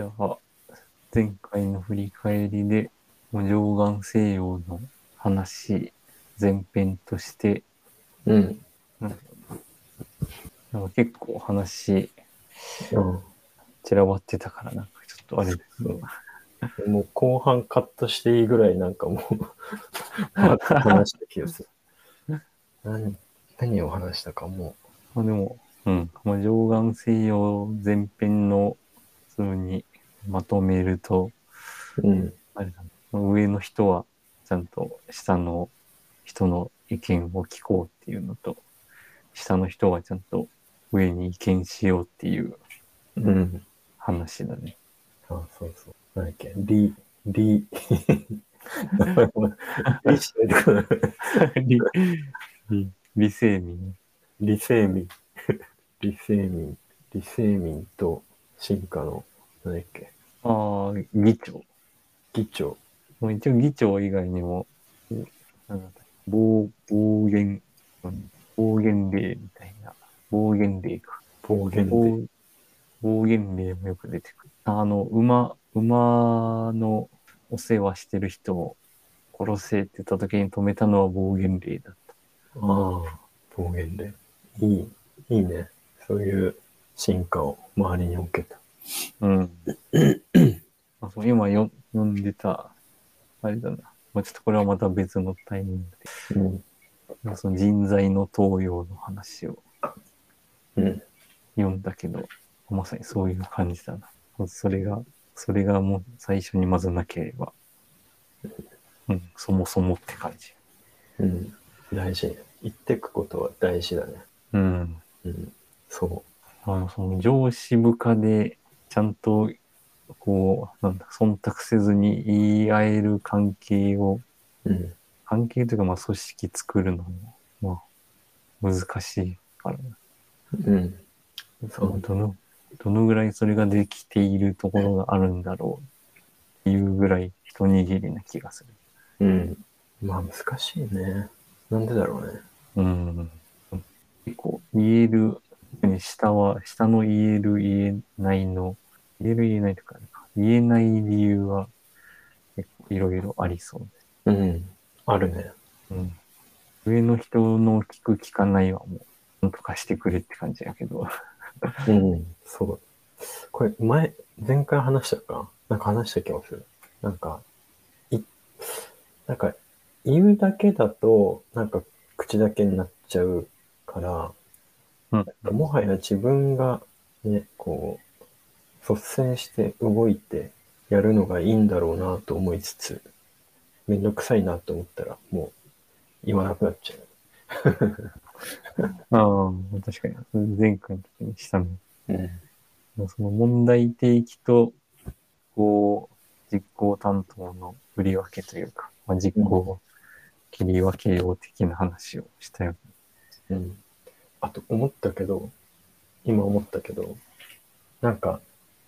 じゃあ前回の振り返りで上岸西洋の話前編として、うん、なんか結構話、うん、散らばってたからなんかちょっとあれですね。もう後半カットしていいぐらいなんかもう話した気がする。何を話したかもう。まあでも、うん、上岸西洋前編の普通にまとめると、うん、あれだね、上の人はちゃんと下の人の意見を聞こうっていうのと、下の人はちゃんと上に意見しようっていう、うん、話だね。あ、そうそう。何だっけ、李世民と進化の何だっけ、ああ、議長もう一応議長以外にも何だったっけ、暴言令みたいな、暴言令もよく出てくる。馬のお世話してる人を殺せって言った時に止めたのは暴言令だった。ああ、暴言令。いいね。そういう進化を周りに受けた。うん。あ、そう、今読んでた、あれだな。まあ、ちょっとこれはまた別のタイミングで、うん、その人材の登用の話を読んだけど、うん、まさにそういう感じだな。それがもう最初にまずなければ、うん、そもそもって感じ。うん、大事。言ってくことは大事だね。うん。うん、そう。その上司部下でちゃんとこう忖度せずに言い合える関係を、うん、関係というかまあ組織作るのもまあ難しいからね。うん。そう。どのぐらいそれができているところがあるんだろうっていうぐらい一握りな気がする。うん。まあ難しいね。なんでだろうね。うん。結構言える、下の言える言えないの、言える言えないとか、言えない理由は結構いろいろありそうで。うん。あるね。うん。上の人の聞く聞かないはもう、なんとかしてくれって感じやけど。うん、そう。これ、前回話したかなんか話した気がする。なんか、言うだけだと、なんか、口だけになっちゃうから、うん、かもはや自分がね、こう、率先して動いてやるのがいいんだろうなと思いつつ、めんどくさいなと思ったら、もう、言わなくなっちゃう。ああ、確かに。前回の時にしたの。うん、その問題提起と、こう、実行担当の振り分けというか、まあ、実行を切り分けよう的な話をしたよ、ね。うん。あと今思ったけど、なんか、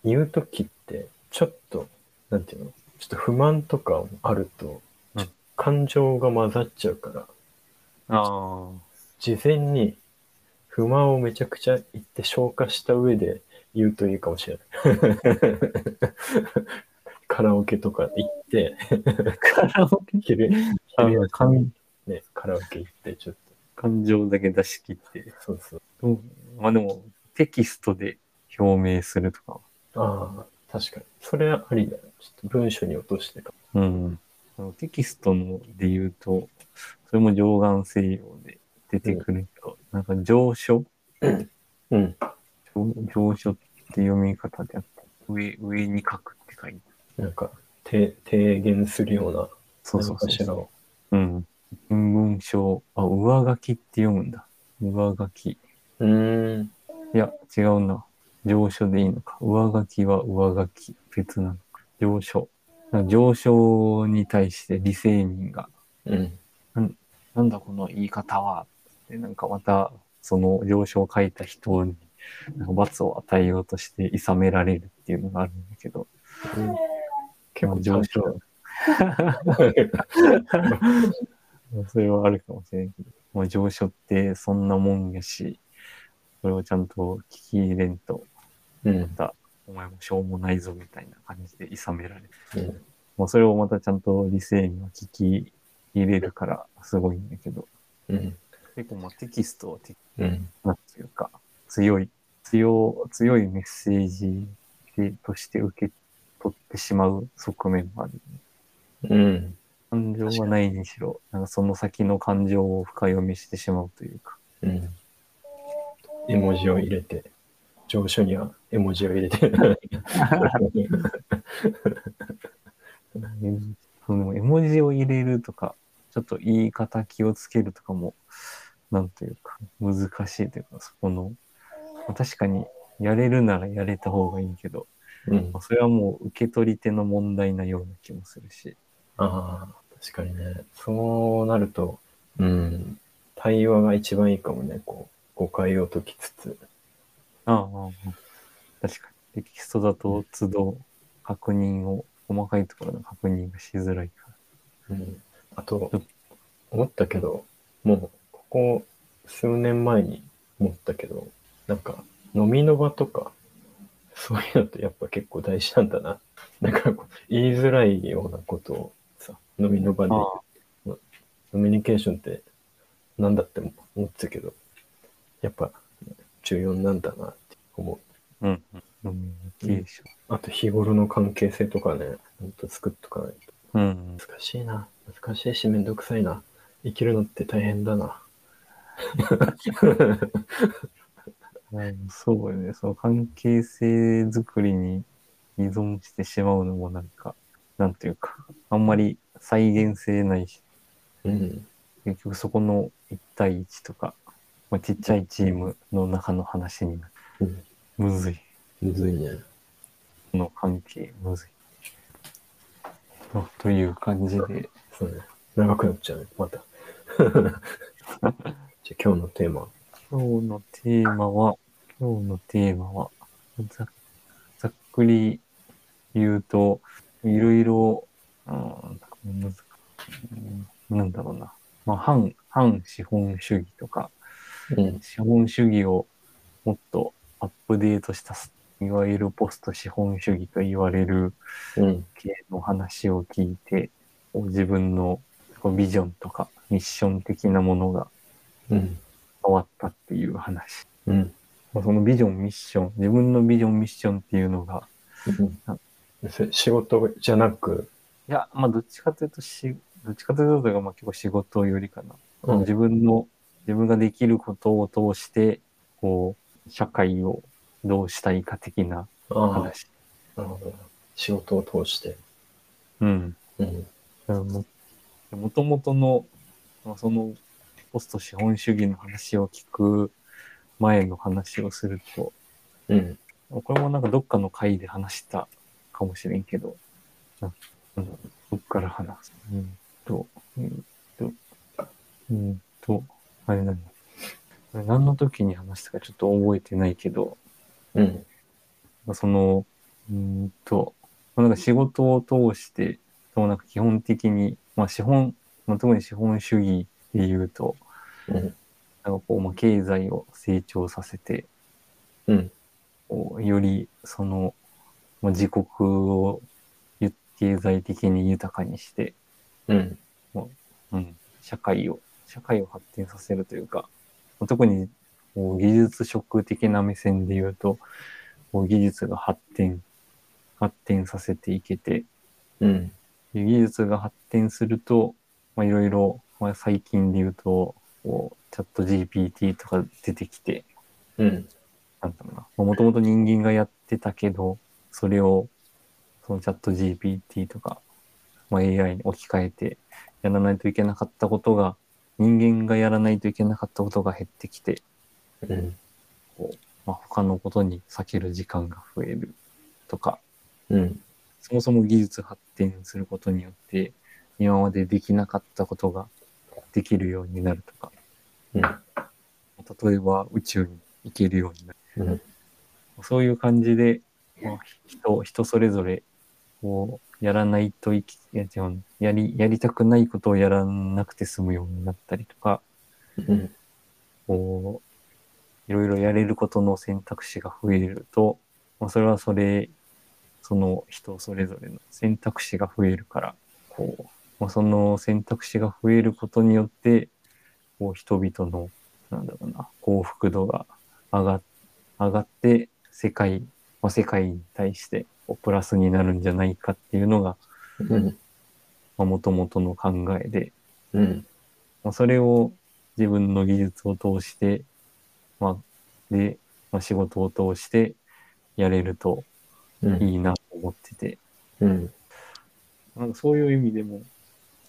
言うときって、ちょっと、なんていうの、ちょっと不満とかあると、うん、感情が混ざっちゃうから。ああ。事前に不満をめちゃくちゃ言って消化した上で言うといいかもしれない。カラオケとか行ってカラオケカラオケ行ってちょっと感情だけ出し切って。そうそう。まあでもテキストで表明するとか。ああ、確かにそれはありだよ。ちょっと文章に落としてか。うん。テキストので言うとそれも上岸西洋で。出てくると、うん、なんか上書、うん、上書って読み方であった。上に書くって書いてある。なんか提言するような、そうかしらを。うん。文章、あ、上書きって読むんだ。上書き。いや、違うな。上書でいいのか。上書きは上書き。別なのか。上書。上書に対して李世民が、うん、なんだこの言い方はって、なんかまた、その上書を書いた人に、罰を与えようとして、諌められるっていうのがあるんだけど。うん、結構上書。それはあるかもしれんけど。まあ、上書ってそんなもんやし、それをちゃんと聞き入れんと、またお前もしょうもないぞみたいな感じでいさめられて、うん、もうそれをまたちゃんと理性には聞き入れるからすごいんだけど、うん、結構まあテキストはなんていうか、強いメッセージとして受け取ってしまう側面もある、ね、うん、感情はないにしろなんかその先の感情を深読みしてしまうというか、うん、絵文字を入れて上書には絵文字を入れてその絵文字を入れるとかちょっと言い方気をつけるとかもなんというか難しいというか、そこの確かにやれるならやれた方がいいけど、うん、それはもう受け取り手の問題なような気もするし、ああ確かにね、そうなると、うん、対話が一番いいかもね、こう誤解を解きつつ、確かにテキストだと都度確認を、細かいところの確認がしづらいから、うん、あと思ったけど、もうここ数年前に思ったけど、なんか飲みの場とかそういうのってやっぱ結構大事なんだな。なんか言いづらいようなことをさ、飲みの場でコミュニケーションってなんだって思ってたけど、やっぱ重要なんだなって思う。うん、飲みニケーション。あと日頃の関係性とかね、ほんと作っとかないと。うん、難しいな、難しいしめんどくさいな、生きるのって大変だな。そうよね、その関係性作りに依存してしまうのもなんか、なんていうか、あんまり再現性ないし、うん、結局そこの1対1とか、まあ、ちっちゃいチームの中の話になる、うん、むずい。むずいね。この関係、むずい。という感じで。そうね、長くなっちゃうね、また。じゃあ今日のテーマ。今日のテーマは、ざっくり言うと、いろいろ、なんだろうな、まあ、反資本主義とか、うん、資本主義をもっとアップデートした、いわゆるポスト資本主義と言われる系の話を聞いて、うん、自分のビジョンとかミッション的なものが、うん変わったっていう話、うん、そのビジョンミッション、自分のビジョンミッションっていうのが、うん、仕事じゃなく、いやまあどっちかというとまあ結構仕事よりかな、うん、自分ができることを通してこう社会をどうしたいか的な話。なるほど、仕事を通して、うん、うん、もともとの、まあ、そのポスト資本主義の話を聞く前の話をすると、うん、これもなんかどっかの回で話したかもしれんけど、どっから話す？あれ何の時に話したかちょっと覚えてないけど、うん、その、なんか仕事を通して、なんか基本的に、まあ特に資本主義、っていうと、なんかこうまあ、経済を成長させて、うん、よりその、まあ、自国を経済的に豊かにして、うんまあうん、社会を発展させるというか、まあ、特にこう技術職的な目線でいうとこう技術が発展させていけて、うん、技術が発展するといろいろ最近で言うとこうチャット GPT とか出てきて、うん、なんだろうな、もともと人間がやってたけどそれをそのチャット GPT とか、まあ、AI に置き換えて人間がやらないといけなかったことが減ってきて、うんこうまあ、他のことに割ける時間が増えるとか、うん、そもそも技術発展することによって今までできなかったことができるようになるとか、うん、例えば宇宙に行けるようになる、うん、そういう感じで、まあ、人それぞれこうやらないといけないやりたくないことをやらなくて済むようになったりとか、うん、こういろいろやれることの選択肢が増えると、まあ、それはその人それぞれの選択肢が増えるから、こう、まあ、その選択肢が増えることによって、こう人々の、なんだろうな、幸福度が上がって、世界に対してこうプラスになるんじゃないかっていうのが、もともとの考えで、うん、まあ、それを自分の技術を通して、まあ、で、まあ、仕事を通してやれるといいなと思ってて、うんうん、なんかそういう意味でも、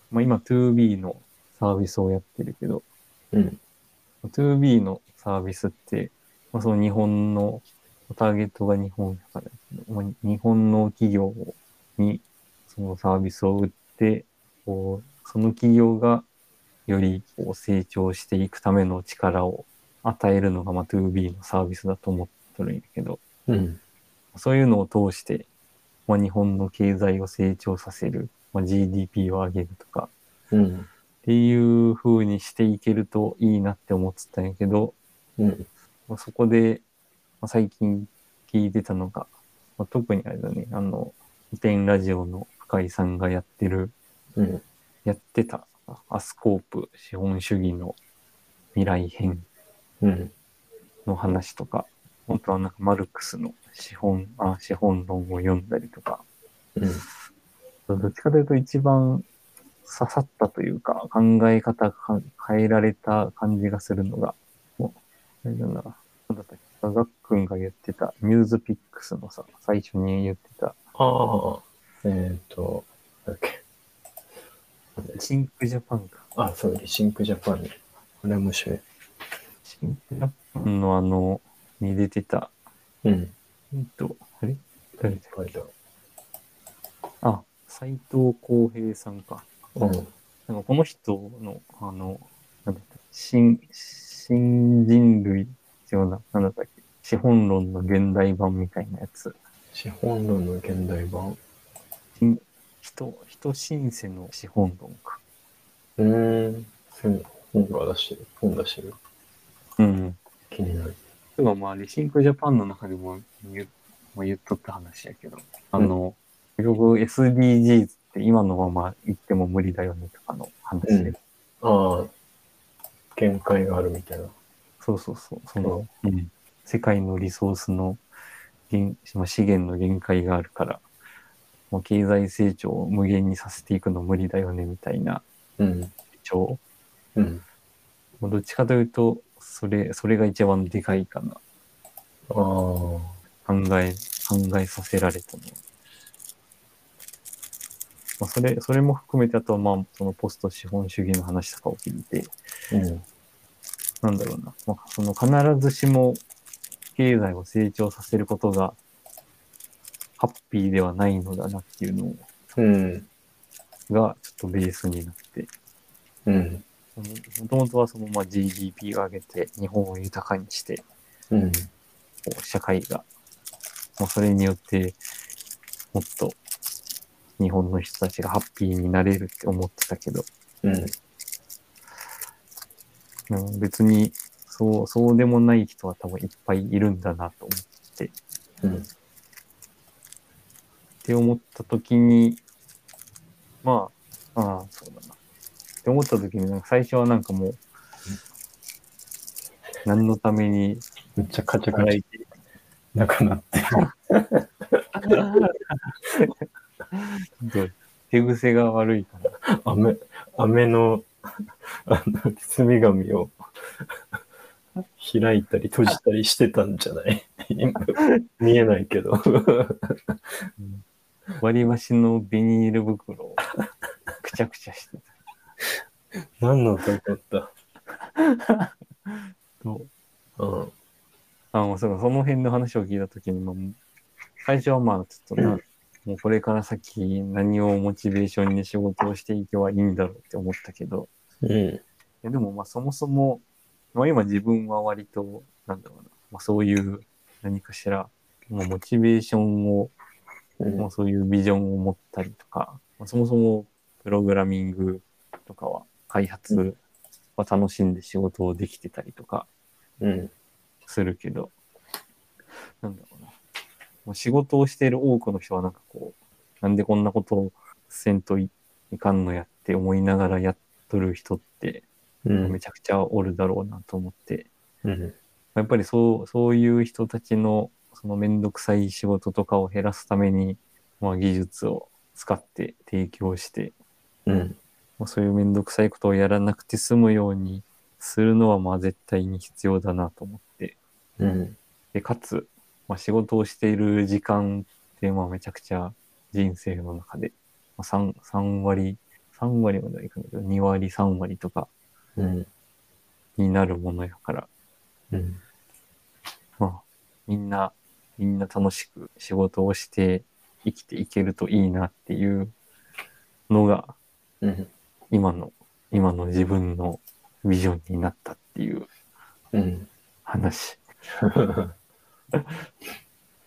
まあ、今 2B のサービスをやってるけど、うん、2B のサービスって、まあ、その日本のターゲットが日本だから、まあ、日本の企業にそのサービスを売ってこうその企業がよりこう成長していくための力を与えるのが、まあ、2B のサービスだと思ってるんやけど、うん、そういうのを通して、まあ、日本の経済を成長させる、まあ、GDP を上げるとか、うん、っていう風にしていけるといいなって思ってたんやけど、うん、まあ、そこで、まあ、最近聞いてたのが、まあ、特にあれだね、移転ラジオの深井さんがやってる、うん、やってたアスコープ資本主義の未来編の話とか、うん、本当はなんかマルクスの資本論を読んだりとか、うん、どっちかというと一番刺さったというか考え方が変えられた感じがするのが、もうなんだったっけ、ガックンが言ってたニュースピックスのさ、最初に言ってた、なんだっけ。シンクジャパンか。あ、そうです。シンクジャパンね。これ面白い。シンクジャパンのに出てた。うん。あれ誰だっけ。あ、斎藤浩平さんか。うん。なんかこの人の、なんだっけ、新人類っていうような、なんだったっけ、資本論の現代版みたいなやつ。資本論の現代版、人シンセの資本論か。本が出してる。うん。気になる。でもまあ、リシンクジャパンの中でも言っとった話やけど、結局 SDGs って今のまま言っても無理だよねとかの話で。うん、ああ、限界があるみたいな。そう。その、うん、世界のリソースの資源の限界があるから、もう経済成長を無限にさせていくの無理だよねみたいな主張、もうどっちかというとそれが一番でかいかな、考えさせられたの、まあ、それも含めて、あとはまあそのポスト資本主義の話とかを聞いて、なんだろうな、まあ、その必ずしも経済を成長させることがハッピーではないのだなっていうのがちょっとベースになって、もともとはそのまあ GDP を上げて日本を豊かにして、社会が、まあ、それによってもっと日本の人たちがハッピーになれるって思ってたけど、別にそうでもない人は多分いっぱいいるんだなと思って、って思った時に、まあ、そうだな。って思った時に、なんか最初はなんかもう、何のために、めっちゃカチャカチャなくなってる。手癖が悪いから。飴の、包み紙を開いたり閉じたりしてたんじゃない？見えないけど割り箸のビニール袋をくちゃくちゃしてた。何の音だったと、そうか、その辺の話を聞いたときに、最初はまあちょっとな、もうこれから先何をモチベーションに仕事をしていけばいいんだろうって思ったけど、でもまあそもそも、まあ、今自分は割となんだろうな、まあ、そういう何かしら、まあ、モチベーションを、まあ、そういうビジョンを持ったりとか、まあ、そもそもプログラミングとかは開発は楽しんで仕事をできてたりとかするけど、なんだろうな、仕事をしている多くの人はなんかこう、なんでこんなことをせんといかんのやって思いながらやっとる人って、めちゃくちゃおるだろうなと思って、うん、やっぱりそういう人たちのそのめんどくさい仕事とかを減らすために、まあ、技術を使って提供して、うん、そういうめんどくさいことをやらなくて済むようにするのはまあ絶対に必要だなと思って、うん、でかつ、まあ、仕事をしている時間ってまあめちゃくちゃ人生の中で、まあ、3割まではいかないけど2割3割とかになるものやから、うん、まあみんな楽しく仕事をして生きていけるといいなっていうのが、うん、今の自分のビジョンになったっていう話、うん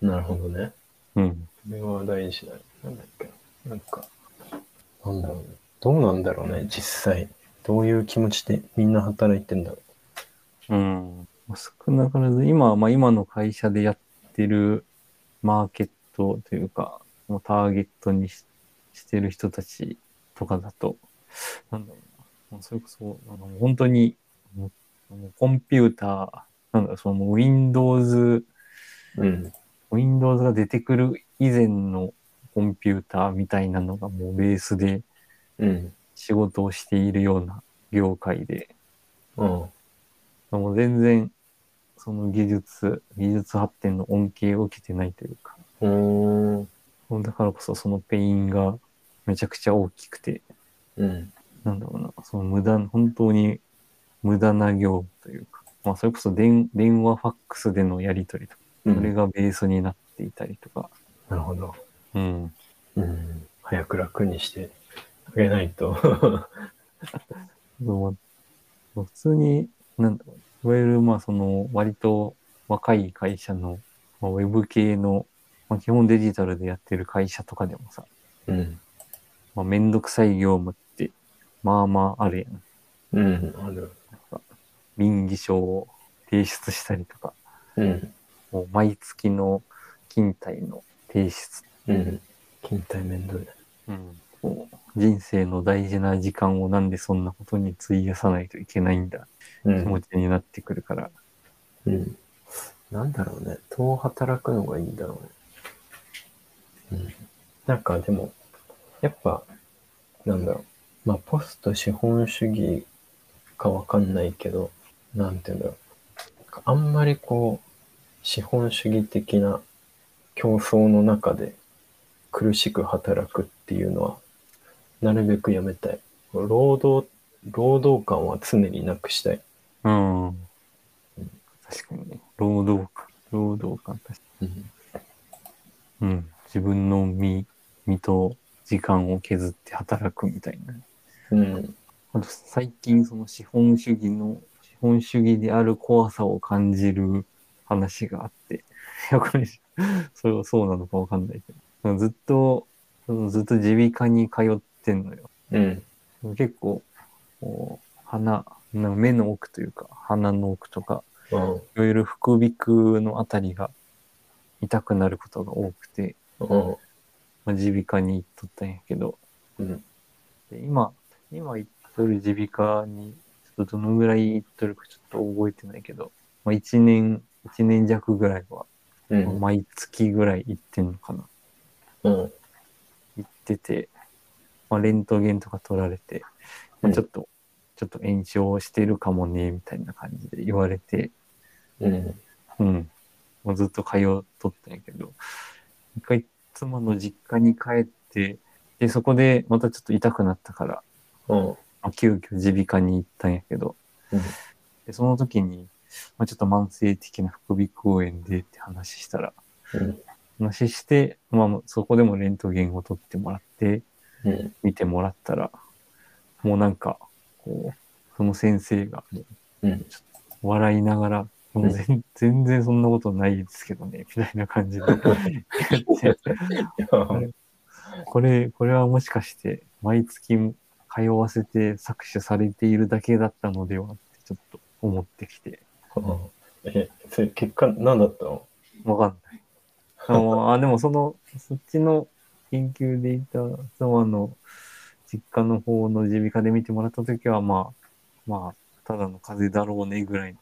なるほどね。うん。それは大事だね。なんだっけ。なんだろうね。どうなんだろうね、実際。どういう気持ちでみんな働いてんだろう。うん。少なからず、今の会社でやってるマーケットというか、ターゲットにしてる人たちとかだと、なんだろうな。それこそ、本当に、コンピューター、なんだろう、その Windows、うん、Windows が出てくる以前のコンピューターみたいなのがもうベースで仕事をしているような業界で、うんうん、もう全然その技術発展の恩恵を受けてないというか、だからこそそのペインがめちゃくちゃ大きくて、うん、なんだろうな、その本当に無駄な業務というか、まあ、それこそ電話ファックスでのやり取りとかそれがベースになっていたりとか、うん、なるほど、うんうん、早く楽にしてあげないと普通になんだろう、いわゆるまあその割と若い会社の、まあ、ウェブ系の、まあ、基本デジタルでやってる会社とかでもさ、うんまあ、めんどくさい業務ってまあまああるやん、うん、ある。稟議書を提出したりとか、うんもう毎月の勤怠の提出、うん、勤怠めんどい、うん、こう人生の大事な時間をなんでそんなことに費やさないといけないんだ、うん、気持ちになってくるから、うん、なんだろうね、どう働くのがいいんだろうね、うん、なんかでもやっぱなんだろう、まあポスト資本主義かわかんないけど、なんていうんだろう、あんまりこう資本主義的な競争の中で苦しく働くっていうのはなるべくやめたい。労働感は常になくしたい。うん。うん、確かにね。労働感確かに、うん。うん。自分の身と時間を削って働くみたいな。うん。あと最近その資本主義である怖さを感じる話があって、いやこれそれはそうなのかわかんないけど、ずっと耳鼻科に通ってんのよ。うん、結構目の奥というか鼻の奥とか、うん、いろいろ副鼻腔のあたりが痛くなることが多くて、うんまあ、耳鼻科に行っとったんやけど、うん、で今行っとる耳鼻科にちょっとどのぐらい行っとるかちょっと覚えてないけど、まあ、1年弱ぐらいは、うん、毎月ぐらい行ってんのかな。うん、行ってて、まあ、レントゲンとか取られて、まあ、ちょっと炎症してるかもねみたいな感じで言われて、うん、うん、もうずっと通っとったんやけど、一回妻の実家に帰って、でそこでまたちょっと痛くなったから、うんまあ、急遽耳鼻科に行ったんやけど、うん、でその時にまあ、ちょっと慢性的な副鼻腔炎でって話したら、うん、話して、まあ、そこでもレントゲンを取ってもらって、うん、見てもらったらもうなんかこうその先生が、うん、ちょっと笑いながら、うん、もう全然そんなことないですけどねみたいな感じでこれはもしかして毎月通わせて搾取されているだけだったのではってちょっと思ってきて。うん、それ結果何だったの？わかんない。でもそっちの研究でいた妻の実家の方の耳鼻科で見てもらったときは、まあ、ただの風邪だろうねぐらい。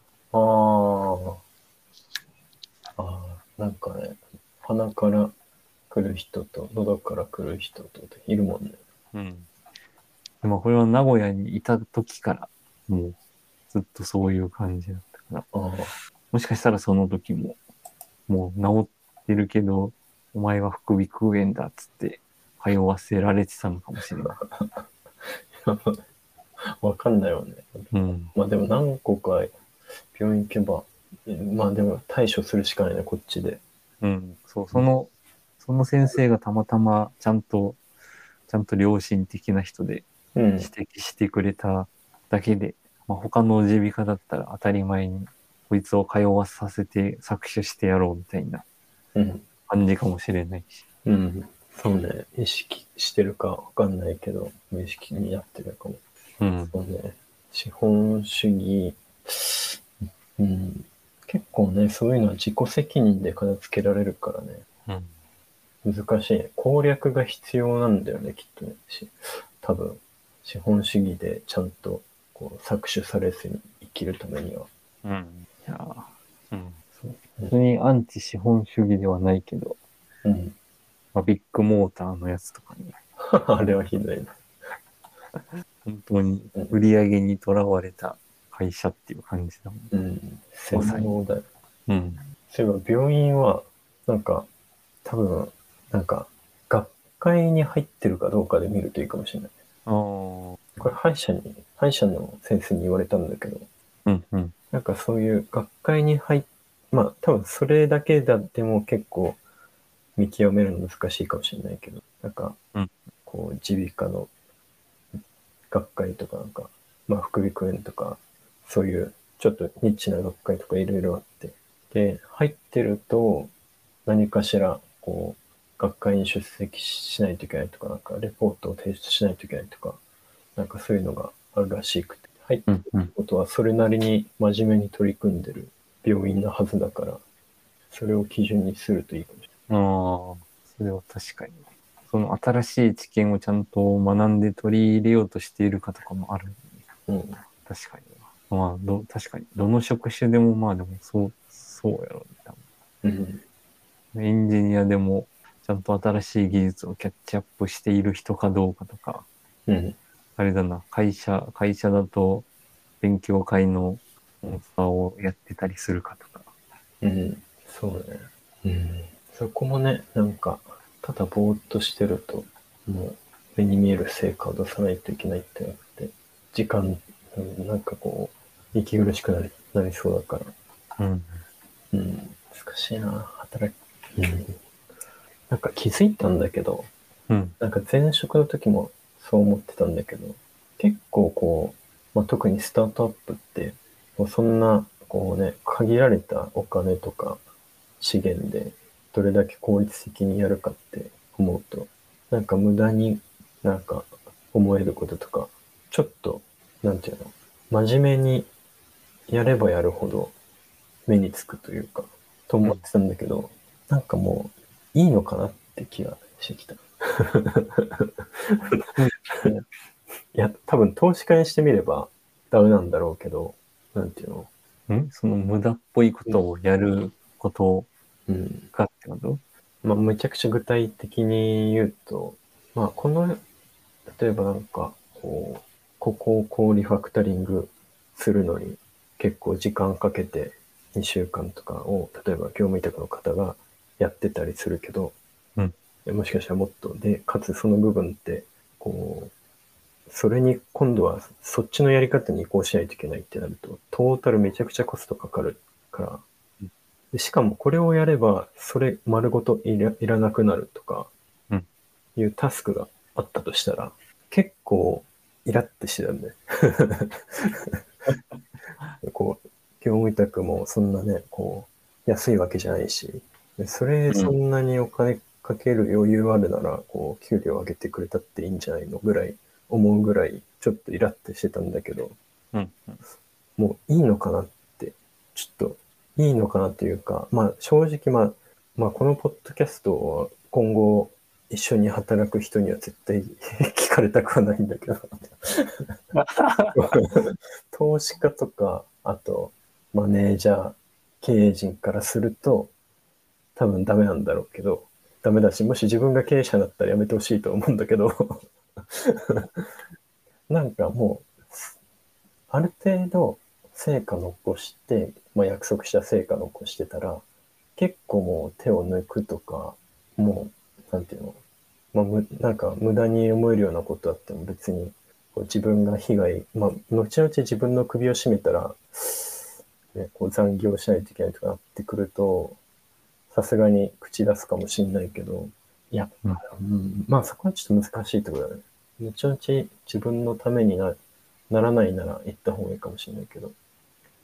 なんかね、鼻から来る人と、喉から来る人といるもんね。うん。でもこれは名古屋にいた時から、もうずっとそういう感じだったから。もしかしたらその時も、もう治ってるけど、お前は副鼻腔炎だっつって、通わせられてたのかもしれない。わかんないよね。うん。まあでも何個か病院行けば、まあでも対処するしかないね、こっちで。うん。そう、その先生がたまたまちゃんと良心的な人で指摘してくれただけで、まあ他の耳鼻科だったら当たり前にこいつを通わさせて搾取してやろうみたいな感じかもしれないし。うん。うんそうね、意識してるかわかんないけど、無意識にやってるかも。うん、そうね、資本主義、うん、結構ね、そういうのは自己責任で片付けられるからね、うん、難しいね。攻略が必要なんだよね、きっとね。多分、資本主義でちゃんとこう搾取されずに生きるためには。うん、いや、うん、そう。別にアンチ資本主義ではないけど、うんまあ、ビッグモーターのやつとかに、ね、あれはひどいな本当に売り上げにとらわれた会社っていう感じだもん、うん、専門だよ、うん、そういえば病院はなんか多分なんか学会に入ってるかどうかで見るといいかもしれない。あこれ歯医者の先生に言われたんだけど、うんうん、なんかそういう学会にまあ多分それだけだっても結構見極めるの難しいかもしれないけど、なんか、うん、こう、耳鼻科の学会とかなんか、まあ、副鼻腔炎とか、そういう、ちょっとニッチな学会とかいろいろあって、で、入ってると、何かしら、こう、学会に出席しないといけないとか、なんか、レポートを提出しないといけないとか、なんかそういうのがあるらしくて、入ってるってことは、それなりに真面目に取り組んでる病院なはずだから、それを基準にするといいかもしれない。ああ、それは確かに。その新しい知見をちゃんと学んで取り入れようとしているかとかもある、ね。うん。確かに。まあ確かに。どの職種でもまあでもそうやろう、ね、多分。うん。エンジニアでもちゃんと新しい技術をキャッチアップしている人かどうかとか。うん。あれだな、会社だと勉強会のスターをやってたりするかとか。うん。そうね。うん。そこもね、なんか、ただぼーっとしてると、もう、目に見える成果を出さないといけないってなって、時間、なんかこう、息苦しくなりそうだから。うん。うん、難しいな、働き、うん。なんか気づいたんだけど、うん、なんか前職の時もそう思ってたんだけど、結構こう、まあ、特にスタートアップって、もうそんな、こうね、限られたお金とか資源で、どれだけ効率的にやるかって思うと、なんか無駄になんか思えることとか、ちょっと、なんていうの、真面目にやればやるほど目につくというか、と思ってたんだけど、うん、なんかもういいのかなって気がしてきた。いや、多分投資家にしてみればダメなんだろうけど、なんていうの、その無駄っぽいことをやることを、うん、かってこと？まあ、めちゃくちゃ具体的に言うと、まあ、この、例えばなんか、ここをこうリファクタリングするのに、結構時間かけて2週間とかを、例えば業務委託の方がやってたりするけど、うん、もしかしたらもっと、で、かつその部分って、こう、それに今度はそっちのやり方に移行しないといけないってなると、トータルめちゃくちゃコストかかるから、しかもこれをやればそれ丸ごといらなくなるとかいうタスクがあったとしたら、結構イラってしてたんでこう業務委託もそんなねこう安いわけじゃないし、それそんなにお金かける余裕あるならこう給料上げてくれたっていいんじゃないのぐらい思うぐらいちょっとイラってしてたんだけど、もういいのかなって、ちょっといいのかなというか、まあ正直まあまあ、このポッドキャストは今後一緒に働く人には絶対聞かれたくはないんだけど投資家とかあとマネージャー経営陣からすると多分ダメなんだろうけど、ダメだし、もし自分が経営者だったらやめてほしいと思うんだけどなんかもうある程度成果残して、まあ、約束した成果残してたら結構もう手を抜くとか、もうなんていうの、まあ、なんか無駄に思えるようなことだっても別にこう自分が被害、まあ、後々自分の首を絞めたら、ね、こう残業しないといけないとかなってくるとさすがに口出すかもしれないけど、いや、うん、まあそこはちょっと難しいところだね。後々自分のためにならないなら行った方がいいかもしれないけど、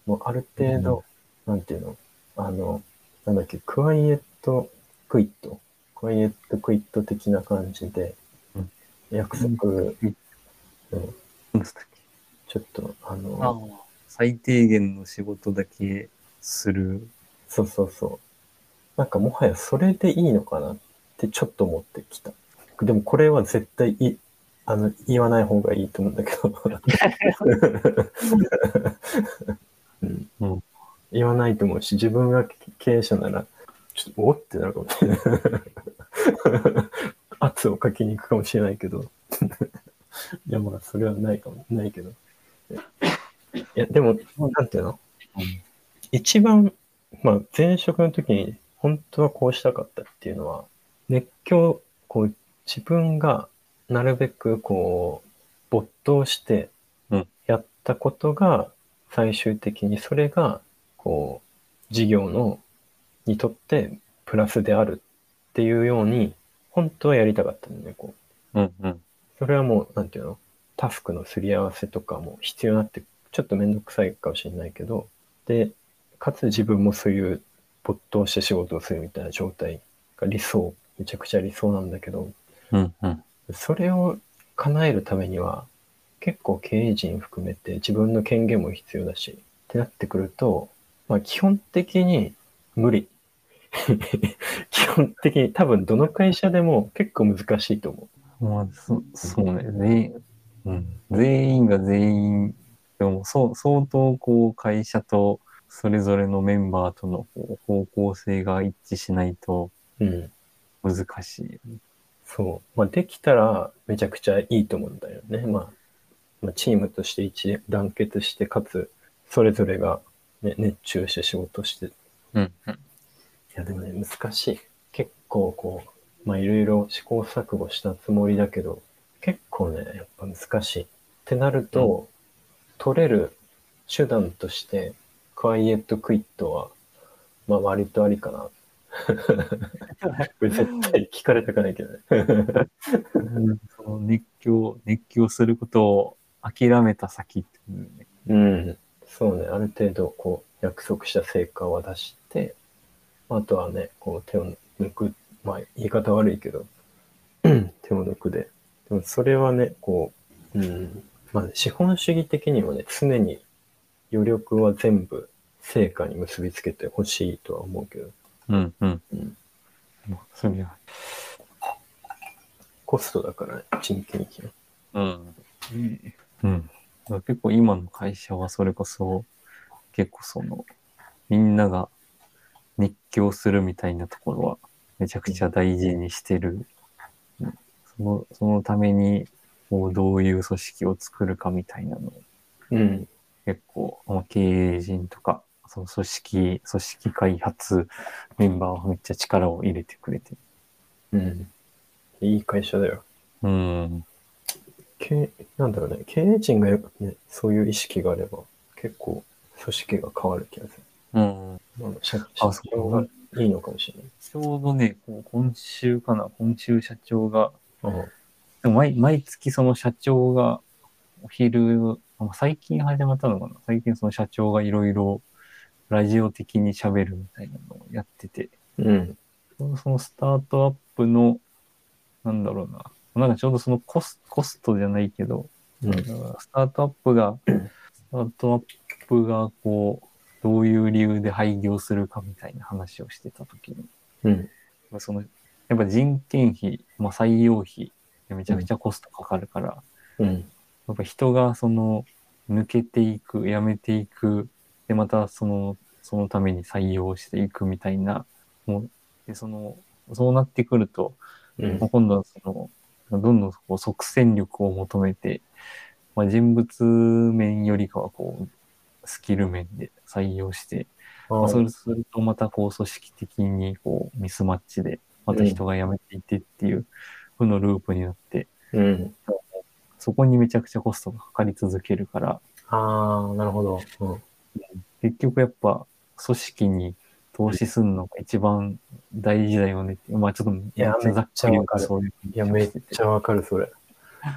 もうある程度、うん、なんていうの、なんだっけ、クワイエットクイット的な感じで、うん、約束、うんうん、ちょっと最低限の仕事だけする。そうそうそう。なんかもはやそれでいいのかなってちょっと思ってきた。でもこれは絶対言わない方がいいと思うんだけど、うんうん、言わないと思うし、自分が経営者ならちょっとおってなるかもしれない圧をかけに行くかもしれないけどいやまあそれはないかもないけど、いやでもなんていうの、うん、一番、まあ、前職の時に本当はこうしたかったっていうのは、熱狂、こう自分がなるべくこう没頭してやったことが、最終的にそれがこう事業にとってプラスであるっていうように本当はやりたかったんだよね、こう、うんうん、それはもうなんていうの、タスクのすり合わせとかも必要になってちょっとめんどくさいかもしれないけど、でかつ自分もそういう没頭して仕事をするみたいな状態が理想、めちゃくちゃ理想なんだけど、うんうん、それを叶えるためには結構経営陣含めて自分の権限も必要だしってなってくると、まあ基本的に無理基本的に多分どの会社でも結構難しいと思う。まあそうね、全員が全員でも相当こう会社とそれぞれのメンバーとの方向性が一致しないと難しいよね、うんそうまあ、できたらめちゃくちゃいいと思うんだよね、まあ、チームとして一団結して、かつそれぞれが、ね、熱中して仕事して、うんうん、いやでもね難しい。結構こうまあいろいろ試行錯誤したつもりだけど結構ねやっぱ難しいってなると、うん、取れる手段としてクワイエットクイットはまあ割とありかな絶対聞かれたくないけどねその熱狂することを諦めた先っていうね、うん、そうね、ある程度こう約束した成果は出して、あとはねこう手を抜く、まあ言い方悪いけど手を抜くで、でもそれはねこう、うん、まあ資本主義的にもね常に余力は全部成果に結びつけてほしいとは思うけど、うんうんうん、そりゃコストだから人件費、うんうん、結構今の会社はそれこそ結構そのみんなが熱狂するみたいなところはめちゃくちゃ大事にしてる、うん、そのためにこうどういう組織を作るかみたいなのを、うん、結構、まあ、経営陣とかその組織開発メンバーはめっちゃ力を入れてくれてる。うん。いい会社だよ。うん。なんだろうね、経営陣がやっぱね、そういう意識があれば、結構組織が変わる気がする。うん。社長がいいのかもしれない。ちょうどね、今週社長が、うん、毎月その社長がお昼、最近始まったのかな、最近その社長がいろいろラジオ的に喋るみたいなのをやってて、うん、そのスタートアップのなんだろうな、なんかちょうどそのコストじゃないけど、うん、スタートアップがこうどういう理由で廃業するかみたいな話をしてた時に、うん、そのやっぱ人件費、まあ、採用費めちゃくちゃコストかかるから、うんうん、やっぱ人がその抜けていく、辞めていく、でまたそのために採用していくみたいな、もうでそうなってくると、うん、今度はどんどんこう即戦力を求めて、まあ、人物面よりかはこうスキル面で採用して、まあ、そうするとまたこう組織的にこうミスマッチでまた人が辞めていてっていう負のループになって、うん、そこにめちゃくちゃコストがかかり続けるから、ああ、なるほど、うん、結局やっぱ組織に投資するのが一番大事だよねって、まあちょっとめっちゃわかる。いやめっちゃわかるそれ。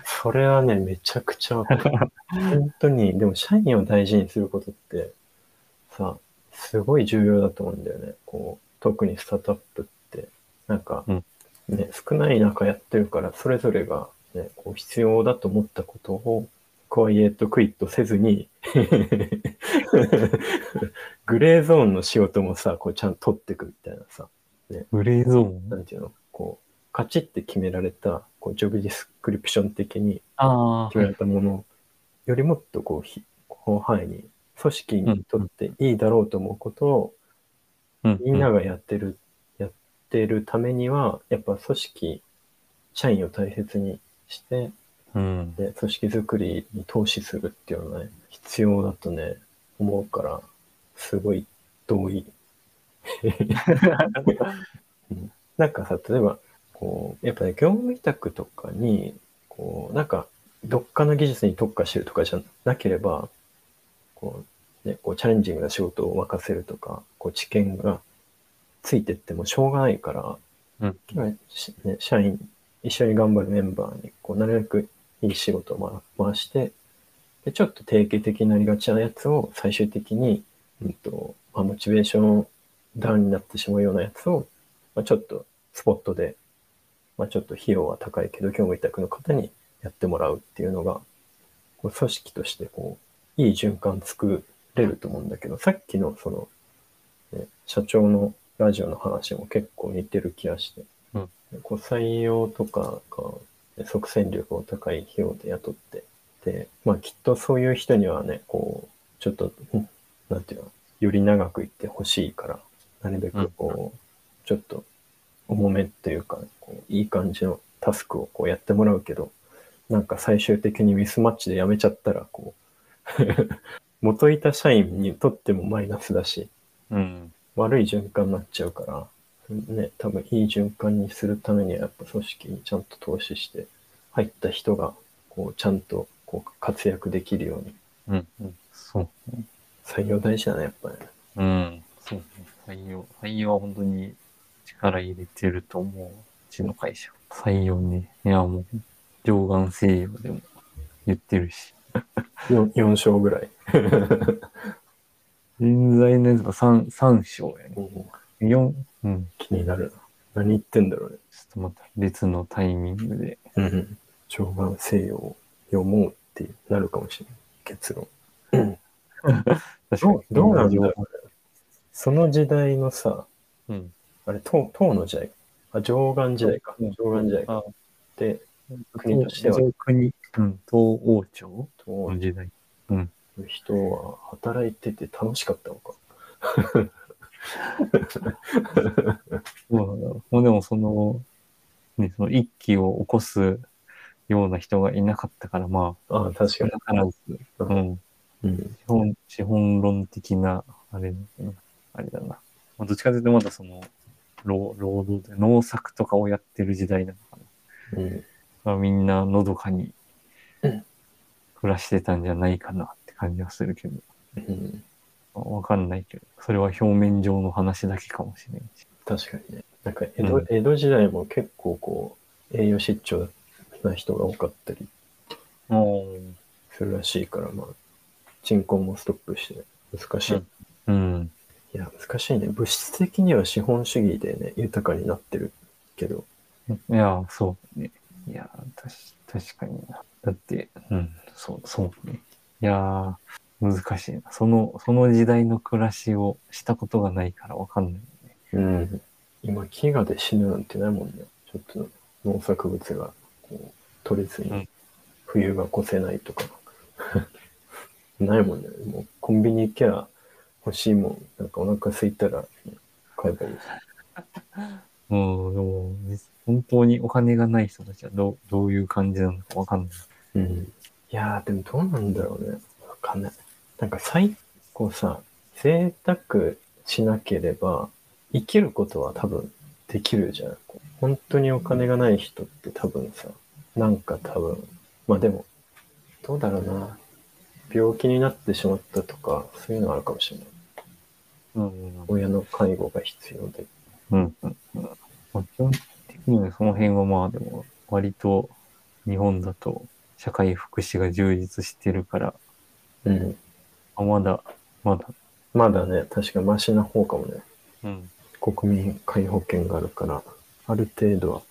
それはねめちゃくちゃわかる。本当にでも社員を大事にすることってさすごい重要だと思うんだよね。こう特にスタートアップってなんか、うん、ね少ない中やってるからそれぞれが、ね、こう必要だと思ったことをクワイエットクイットせずにグレーゾーンの仕事もさこうちゃんと取ってくみたいなさ、ね、グレーゾーンなんていうのこうカチッて決められたこうジョブディスクリプション的に決められたものよりもっとこう広範囲に組織にとっていいだろうと思うことを、うん、みんながやってるためにはやっぱ組織社員を大切にしてで組織づくりに投資するっていうのはね必要だとね思うからすごい同意なんかさ例えばこうやっぱね業務委託とかにこうなんかどっかの技術に特化してるとかじゃなければこう、ね、こうチャレンジングな仕事を任せるとかこう知見がついてってもしょうがないから、うんね、社員一緒に頑張るメンバーにこうなるべくいい仕事を回して、でちょっと定型的になりがちなやつを最終的に、まあ、モチベーションダウンになってしまうようなやつを、まあ、ちょっとスポットで、まあ、ちょっと費用は高いけど業務委託の方にやってもらうっていうのが、こう組織としてこういい循環作れると思うんだけど、さっきのね、社長のラジオの話も結構似てる気がして、うん、こう採用とかが即戦力を高い費用で雇って、で、まあきっとそういう人にはね、こう、ちょっと、なんていうの、より長くいってほしいから、なるべくこう、ちょっと重めというか、こういい感じのタスクをこうやってもらうけど、なんか最終的にミスマッチでやめちゃったら、こう、元いた社員にとってもマイナスだし、うん、悪い循環になっちゃうから、ね、多分いい循環にするためにはやっぱ組織にちゃんと投資して入った人がこうちゃんとこう活躍できるように、うんうん、そう採用大事だねやっぱり、ね、うんそう採用は本当に力入れてると思ううちの会社採用ねいやもう上岸西洋でも言ってるし4勝ぐらい人材のやつが 3勝やね、うんうん、気になるな。何言ってんだろうね。ちょっとまた別のタイミングで。うん。上岸西洋を読もうってなるかもしれない。結論。どうなんだろうね。その時代のさ、うん、あれ、唐の時代か。あ、上岸時代か。上岸時代か。で、国としては。国、うん、唐王朝の時代。うん。人は働いてて楽しかったのか。もうでもね、その一揆を起こすような人がいなかったからまあ、ああ確かに。だからうんうん、資本論的なあれだな。まあ、どっちかというとまだ労働で農作とかをやってる時代なのかな。うんまあ、みんなのどかに暮らしてたんじゃないかなって感じはするけど。うんわかんないけど、それは表面上の話だけかもしれないし。確かにね。なんか江戸時代も結構こう、栄養失調な人が多かったりするらしいから、まあ、人口もストップして、難しい。うん。うん、いや、難しいね。物質的には資本主義でね、豊かになってるけど。いや、そうね。いや、確かにな。だって、うん、そうね。いや難しいな。その時代の暮らしをしたことがないから分かんないよね。うん。今飢餓で死ぬなんてないもんね。ちょっと農作物がこう取れずに冬が越せないとか、うん、ないもんね。もうコンビニ行けば欲しいもん、なんかお腹空いたら買えばいい。もうでも本当にお金がない人たちはどういう感じなのかわかんない。うん。いやーでもどうなんだろうね。わかんない。なんか最高さ、贅沢しなければ生きることは多分できるじゃん。本当にお金がない人って多分さ、なんか多分、まあでもどうだろうな、病気になってしまったとかそういうのあるかもしれない。うんうんうん、親の介護が必要で。うんうんうん。まあ、基本的にはその辺はまあでも割と日本だと社会福祉が充実してるから、うん、まだね、確かマシな方かもね。うん、国民皆保険があるからある程度は、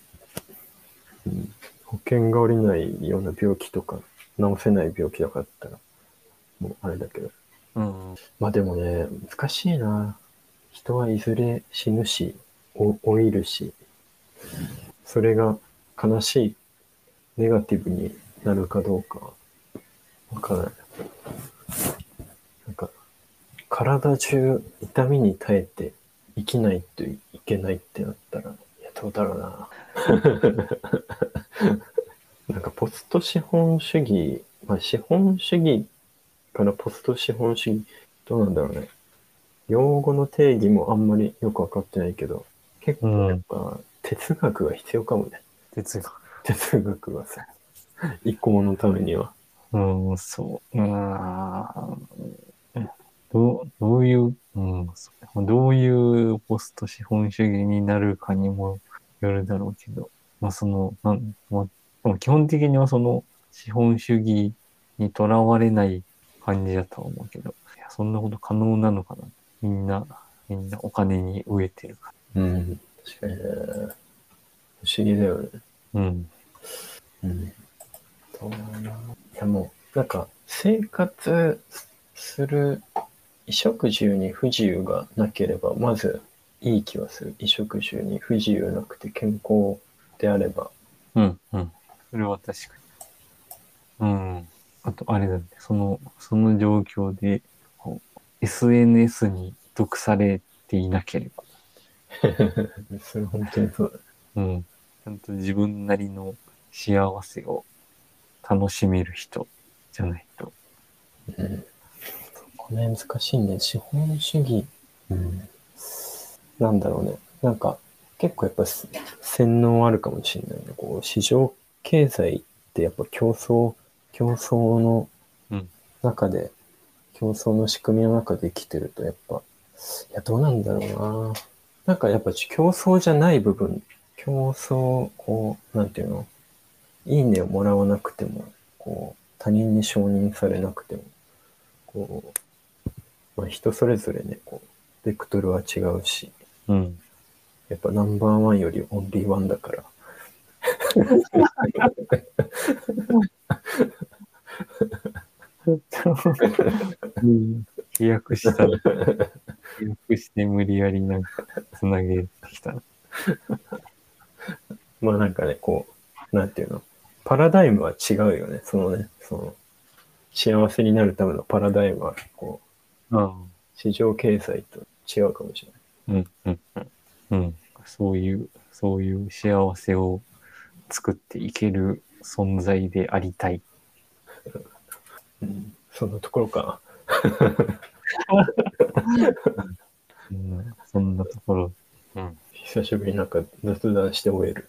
うん、保険が下りないような病気とか治せない病気だったらもうあれだけど、うん、まあでもね難しいな。人はいずれ死ぬし老いるし、それが悲しいネガティブになるかどうかわからない。なんか体中痛みに耐えて生きないといけないってなったら、いやどうだろうな。なんかポスト資本主義、まあ資本主義からポスト資本主義、どうなんだろうね。用語の定義もあんまりよくわかってないけど、結構やっぱ哲学が必要かもね。哲学はさ、移行のためには。うん、そう。どういう、うん、どういうポスト資本主義になるかにもよるだろうけど、まあその、基本的にはその資本主義にとらわれない感じだと思うけど、いやそんなこと可能なのかな。みんなお金に飢えてるから。うん、確かにね。不思議だよね。うん。うん。そうだな。でも、なんか生活する衣食住に不自由がなければまずいい気はする。衣食住に不自由なくて健康であれば、うんうん、それは確かに、うん、あとあれだね、その状況でこう SNS に毒されていなければ、それ本当にそうだ、うん、ちゃんと自分なりの幸せを楽しめる人じゃないと。うん、これ難しいね。資本主義、うん、なんだろうね。なんか結構やっぱ洗脳あるかもしれないね。こう市場経済ってやっぱ競争の中で、うん、競争の仕組みの中で生きてるとやっぱ、いやどうなんだろうな。なんかやっぱ競争じゃない部分、競争こうなんていうの、いいねをもらわなくても、こう他人に承認されなくても、こうまあ、人それぞれね、こう、ベクトルは違うし、うん、やっぱナンバーワンよりオンリーワンだから。ちょっと、飛躍した。飛躍して無理やりなんかつなげてきた。まあなんかね、こう、なんていうの、パラダイムは違うよね。そのね、その、幸せになるためのパラダイムは、こう、うん、市場経済と違うかもしれない。うんうんうんうん、そういう幸せを作っていける存在でありたい。うん、そんなところか、うん。そんなところ。うん、久しぶりになんか雑談して終える。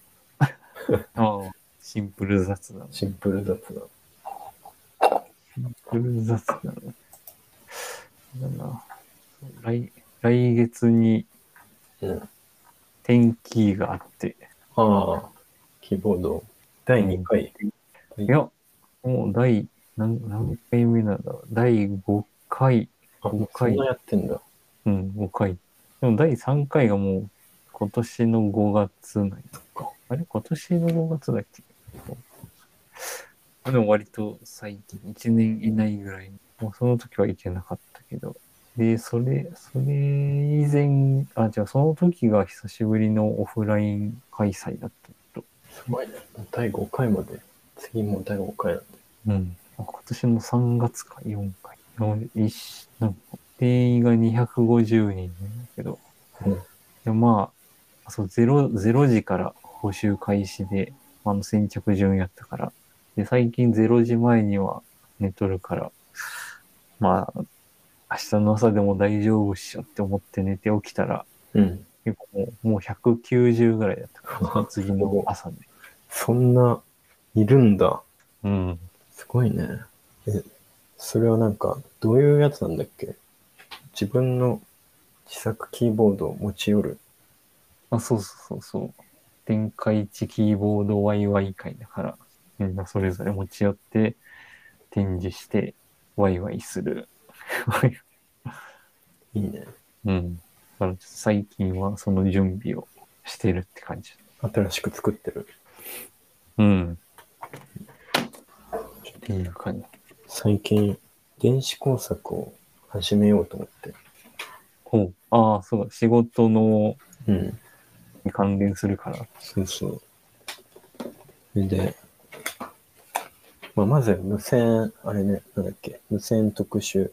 あ、シンプル雑談。シンプル雑談。シンプル雑談。来月に天気があって、うん、ああキーボード第2回、うん、いやもう何回目なんだろう、第5回、そんなやってんだ、うん5回、でも第3回がもう今年の5月なんとか、あれ今年の5月だっけ、でも割と最近1年以内ぐらい、もうその時はいけなかったけど、で、それ以前、あ、じゃあその時が久しぶりのオフライン開催だったと。すごいね。第5回まで。次も第5回だった。うん。今年の3月か、4回。なんか定員が250人なんだけど。うん、でまあそう0時から募集開始で、先着順やったから。で、最近0時前には寝とるから、まあ、明日の朝でも大丈夫っしょって思って寝て起きたら、うん、結構もう190ぐらいだったから、次の朝ね。そんないるんだ。うん。すごいね。え、それはなんか、どういうやつなんだっけ？自分の自作キーボードを持ち寄る。あ、そうそうそうそう。天下一キーボードワイワイ会だから、みんなそれぞれ持ち寄って、展示して、ワイワイする。いいね。うん。だから最近はその準備をしてるって感じ。新しく作ってる。うん。っていう感じ。最近、電子工作を始めようと思って。ほう。ああ、そうだ。仕事の、うん、に関連するから。そうそう。それで、まず無線、あれね、なんだっけ、無線特殊。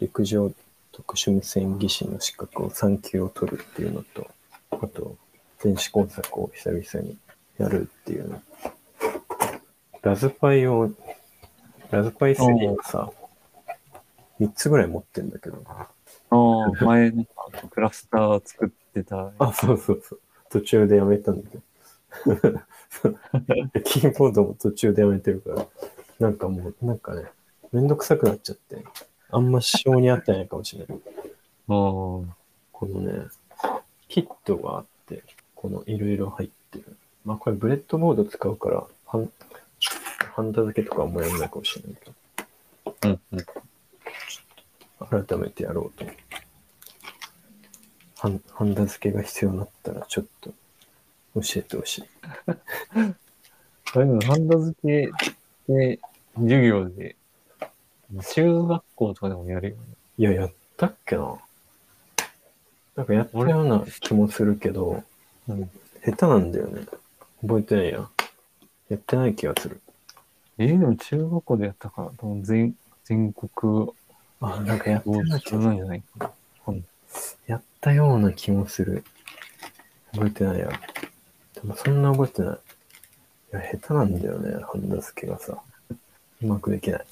陸上特殊無線技師の資格を3級を取るっていうのと、あと電子工作を久々にやるっていうの。ラズパイ3をさ、3つぐらい持ってんだけど。ああ、前のクラスター作ってた。あ、そうそうそう。途中でやめたんだけど。キーボードも途中でやめてるから、なんかもう、なんかね、めんどくさくなっちゃって。あんま性に合ってないかもしれない。このね、キットがあって、このいろいろ入ってる。まあこれブレッドボード使うから、ハンダ付けとかはもうやらないかもしれないけど。うんうん。改めてやろうと。ハンダ付けが必要になったらちょっと教えてほしい。あれもハンダ付けって授業で、中学校とかでもやるよね。いや、やったっけな。なんかやったような気もするけど、うん、下手なんだよね。覚えてないや。やってない気がする。でも中学校でやったから、多分全国。あ、なんかやってない気がするんじゃないかな。やったような気もする。覚えてないや。でもそんな覚えてない。いや、下手なんだよね、ハンダ付けがさ。うまくできない。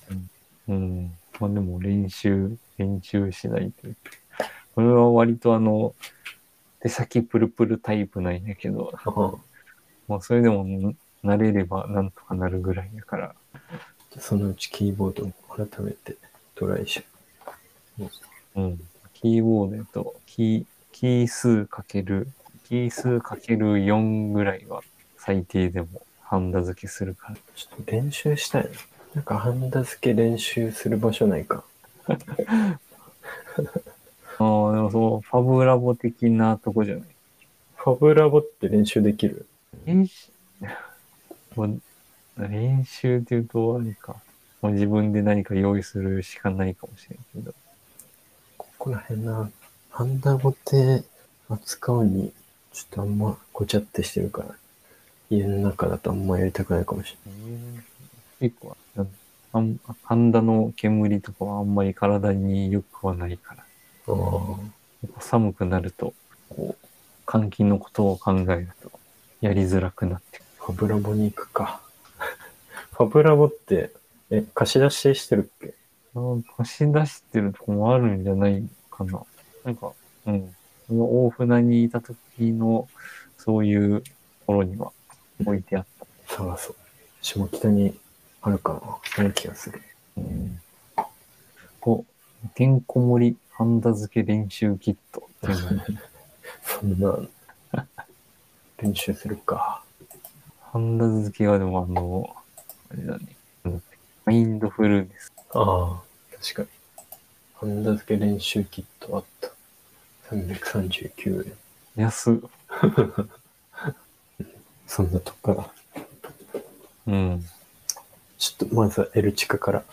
うん、まあでも練習しないという。これは割と手先プルプルタイプなんだけど、まあそれでも慣れればなんとかなるぐらいだから。そのうちキーボードを改めてトライしよう。うん。キーボードだとキー数かける4ぐらいは最低でもハンダ付けするから。ちょっと練習したいな。なんかハンダ付け練習する場所ないか。ああ、でもそう、ファブラボ的なとこじゃない。ファブラボって練習できる？練習っていうとあれか。もう自分で何か用意するしかないかもしれないけど。ここら辺な、ハンダボテ扱うに、ちょっとあんまごちゃってしてるから、家の中だとあんまやりたくないかもしれない。結構ハンダの煙とかはあんまり体によくはないから、寒くなるとこう換気のことを考えるとやりづらくなってくる。ファブラボに行くか。ファブラボって貸し出ししてるっけ？貸し出してるとこもあるんじゃないかな。なんか、うん、その大船にいた時のそういう頃には置いてあった。探そう。下北にあるかな、ない気がする。うん。てんこ盛りハンダ付け練習キットっていうの。そんな練習するか。ハンダ付けはでもあれだね、うん。マインドフルです。ああ、確かに。ハンダ付け練習キットあった。339円。安っ。そんなとこから。うん。ちょっとまずは L 地下から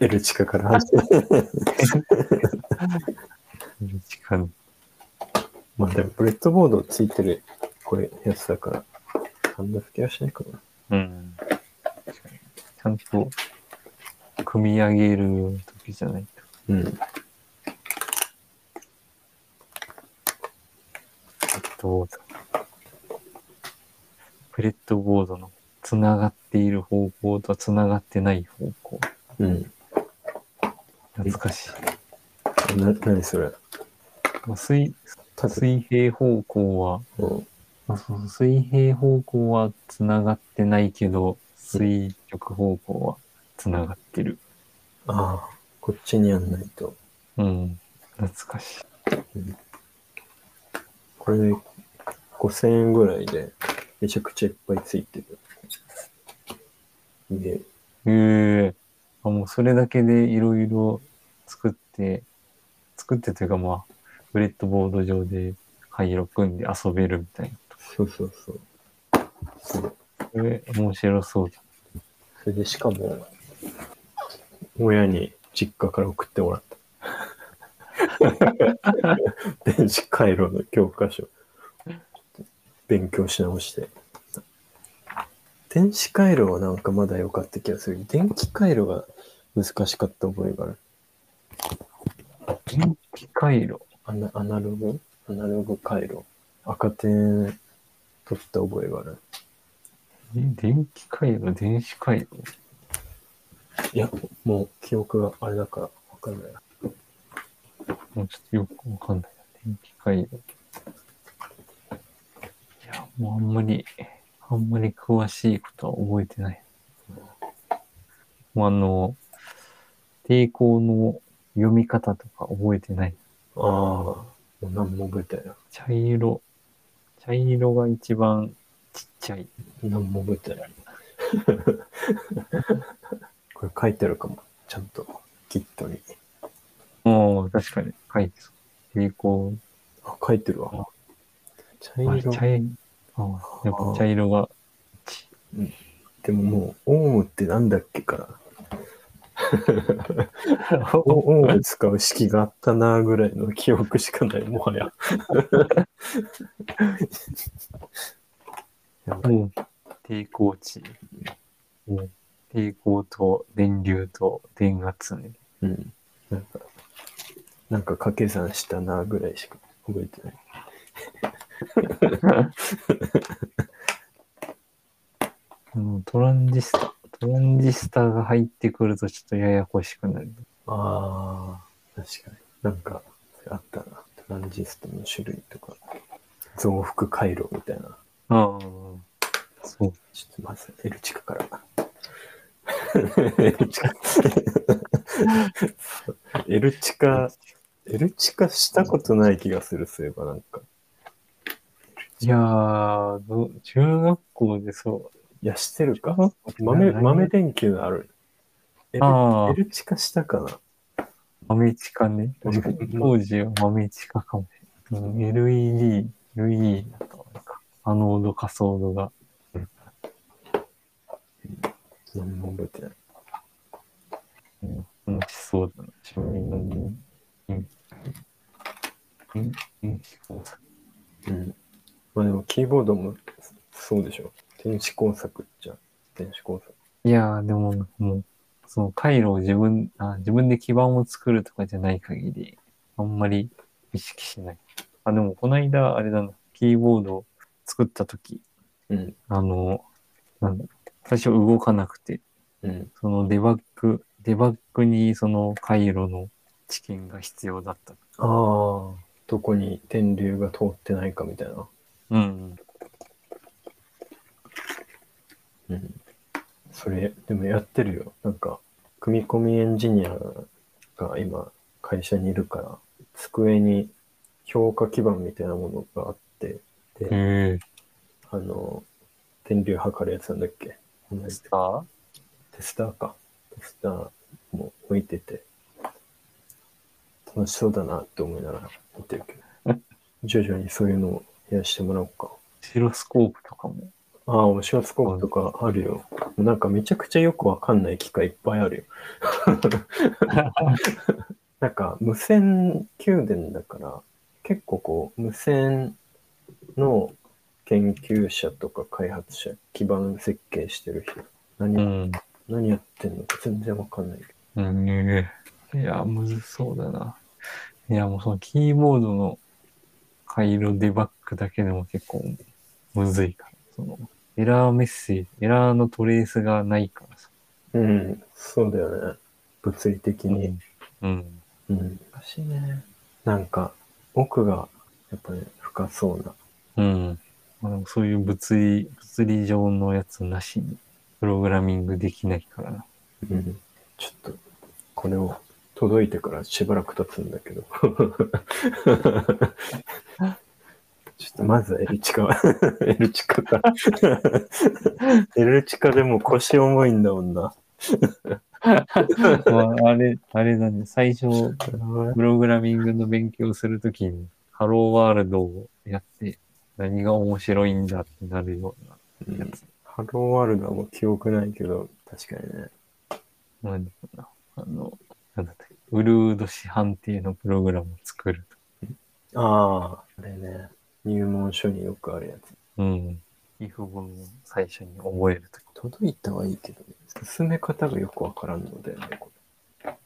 エルチカからエルチカのまあでもブレッドボードついてるこれやつだからハンダ付けはしないかな。うん。確かにちゃんと組み上げるような時じゃないと。うん。ブレッドボードのつながっている方向とつながってない方向。うん。懐かしい。何それ。水平方向は、うんまあ、その水平方向はつながってないけど垂直方向はつながってる。うん、ああ、こっちにやんないと。うん、懐かしい。うん、これで5000円ぐらいでめちゃくちゃいっぱいついてる。で、もうそれだけでいろいろ作ってというかまあブレッドボード上で回路組んで遊べるみたいな。そう。これ面白そうだ。それでしかも親に実家から送ってもらった。電子回路の教科書勉強し直して。電子回路はなんかまだ良かった気がする。電気回路が難しかった覚えがある。電気回路アナログ回路赤点取った覚えがある。電気回路電子回路いやもう記憶があれだから分かんないな。もうちょっとよくわかんないな。電気回路いやもうあんまり詳しいことは覚えてない。もう抵抗の読み方とか覚えてない。ああ、もう何も覚えてないな。茶色が一番ちっちゃい。何も覚えてない。これ書いてるかも。ちゃんとキットに。おお、確かに書いてそう。抵抗。あ、書いてるわ。茶色。やっぱ茶色が。うん、でももうオウムってなんだっけから。オウム使う式があったなぐらいの記憶しかないもはや。やばい。抵抗値、抵抗と電流と電圧ね。うん。なんか掛け算したなぐらいしか覚えてない。トランジスタが入ってくるとちょっとややこしくなる。ああ、確かに。なんかあったな。トランジスタの種類とか、増幅回路みたいな。ああ、そう。ちょっとまずL近から。L近。L近したことない気がする。そういえばなんか。いやー、中学校でそう。いや、してるか。豆電球のある。L地下したかな。豆地下ね。当時は豆地下かもしれない。LED だとなんか、アノード、カソードが。何も覚えてない。楽しそうだな。うん。まあでも、キーボードもそうでしょ。電子工作じゃん。電子工作。いやー、でも、もう、その回路を自分で基盤を作るとかじゃない限り、あんまり意識しない。あ、でも、この間、あれだな、キーボードを作ったとき、うん、最初動かなくて、うん、そのデバッグにその回路の知見が必要だった。ああ、どこに電流が通ってないかみたいな。うん。うん、それでもやってるよ。なんか組み込みエンジニアが今会社にいるから机に評価基板みたいなものがあってで、電流測るやつなんだっけ？テスターか。テスターも置いてて楽しそうだなって思いながら見てるけど徐々にそういうのをやらしてもらおうか。シロスコープとかも。ああ、オシオスコープとかあるよ。なんかめちゃくちゃよくわかんない機械いっぱいあるよ。なんか無線給電だから、結構こう、無線の研究者とか開発者、基盤設計してる人、何やってんのか全然わかんないけど。いや、むずそうだな。いや、もうそのキーボードの回路デバッグだけでも結構むずいから。そのエラーメッセージ、エラーのトレースがないからさ。うん、そうだよね。物理的に。うん。うん。難しいね。なんか、奥がやっぱり深そうな。うん。まあ、そういう物理上のやつなしに、プログラミングできないからな。うん。ちょっと、これを届いてからしばらく経つんだけど。ちょっとまずエルチカでも腰重いんだもんな。あれだね、最初プログラミングの勉強するときにハローワールドをやって何が面白いんだってなるようなやつ、うん、ハローワールドはもう記憶ないけど確かにね、なんだろうな、なんだったっけ、ウルード四半定のプログラムを作ると。ああ、あれね。入門書によくあるやつ。うん。if 文を最初に覚えるとき。届いたはいいけど、ね、進め方がよくわからんのだよね、これ。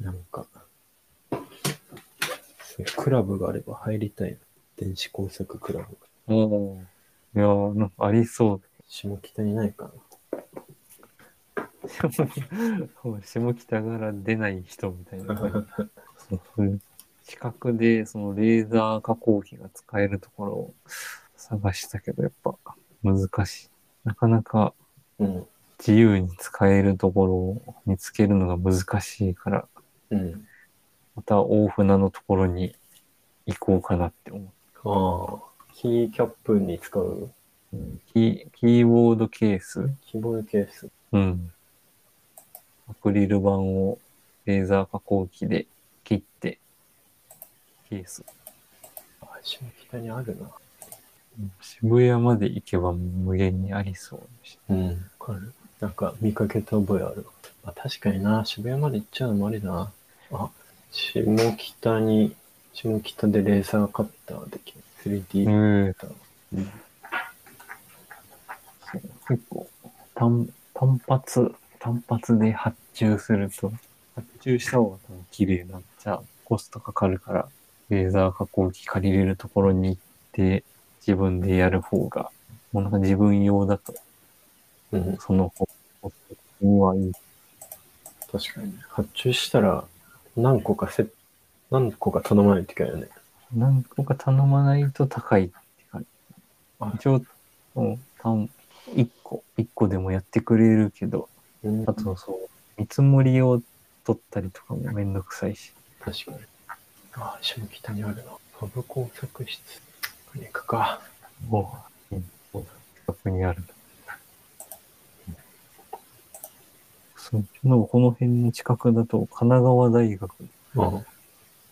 なんか、クラブがあれば入りたい。電子工作クラブ。おー。いやー、なんかありそう。下北にないかな。下北から出ない人みたいな。資格でそのレーザー加工機が使えるところを探したけど、やっぱ難しい。なかなか自由に使えるところを見つけるのが難しいから、うん、また大船のところに行こうかなって思う。ああ、キーキャップに使う、うん、キーボードケース。キーボードケース。うん。アクリル板をレーザー加工機で切って、ケース。あ、下北にあるな。渋谷まで行けば無限にありそうでした。うん、わかる。なんか見かけた覚えある。あ、確かにな、渋谷まで行っちゃうのもありな。あ、下北でレーザーカッターできる。3D カッター。うん。そう、結構、単発で発注すると、発注した方が綺麗なんちゃ、コストかかるから、レーザー加工機借りれるところに行って、自分でやる方が、もうなんか自分用だと、うん、その方がいい。確かに、ね、発注したら、何個か頼まないといけないよね。何個か頼まないと高いって感じ。一応、1個でもやってくれるけど、あとそう、見積もりを取ったりとかもめんどくさいし。確かに。ああ、下北にあるな。ハブ工作室。これ行くか。おぉ、そこにある。この辺の近くだと、神奈川大学の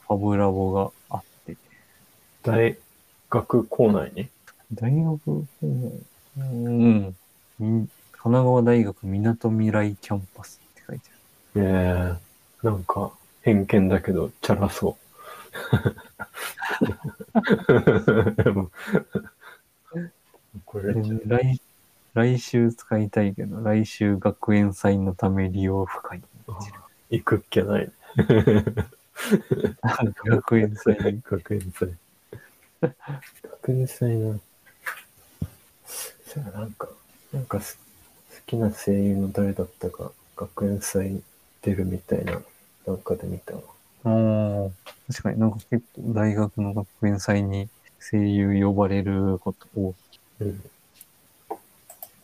ハブラボがあって。大学構内に？大学構内。うん。神奈川大学みなとみらいキャンパスって書いてある。なんか偏見だけどチャラそう。これ来週使いたいけど、来週学園祭のため利用不可に。行くっきゃない。学園祭。学園祭な。なんか好きな声優の誰だったか学園祭出るみたいな、なんかで見たわ。確かになんか結構大学の学園祭に声優呼ばれること多い。うん。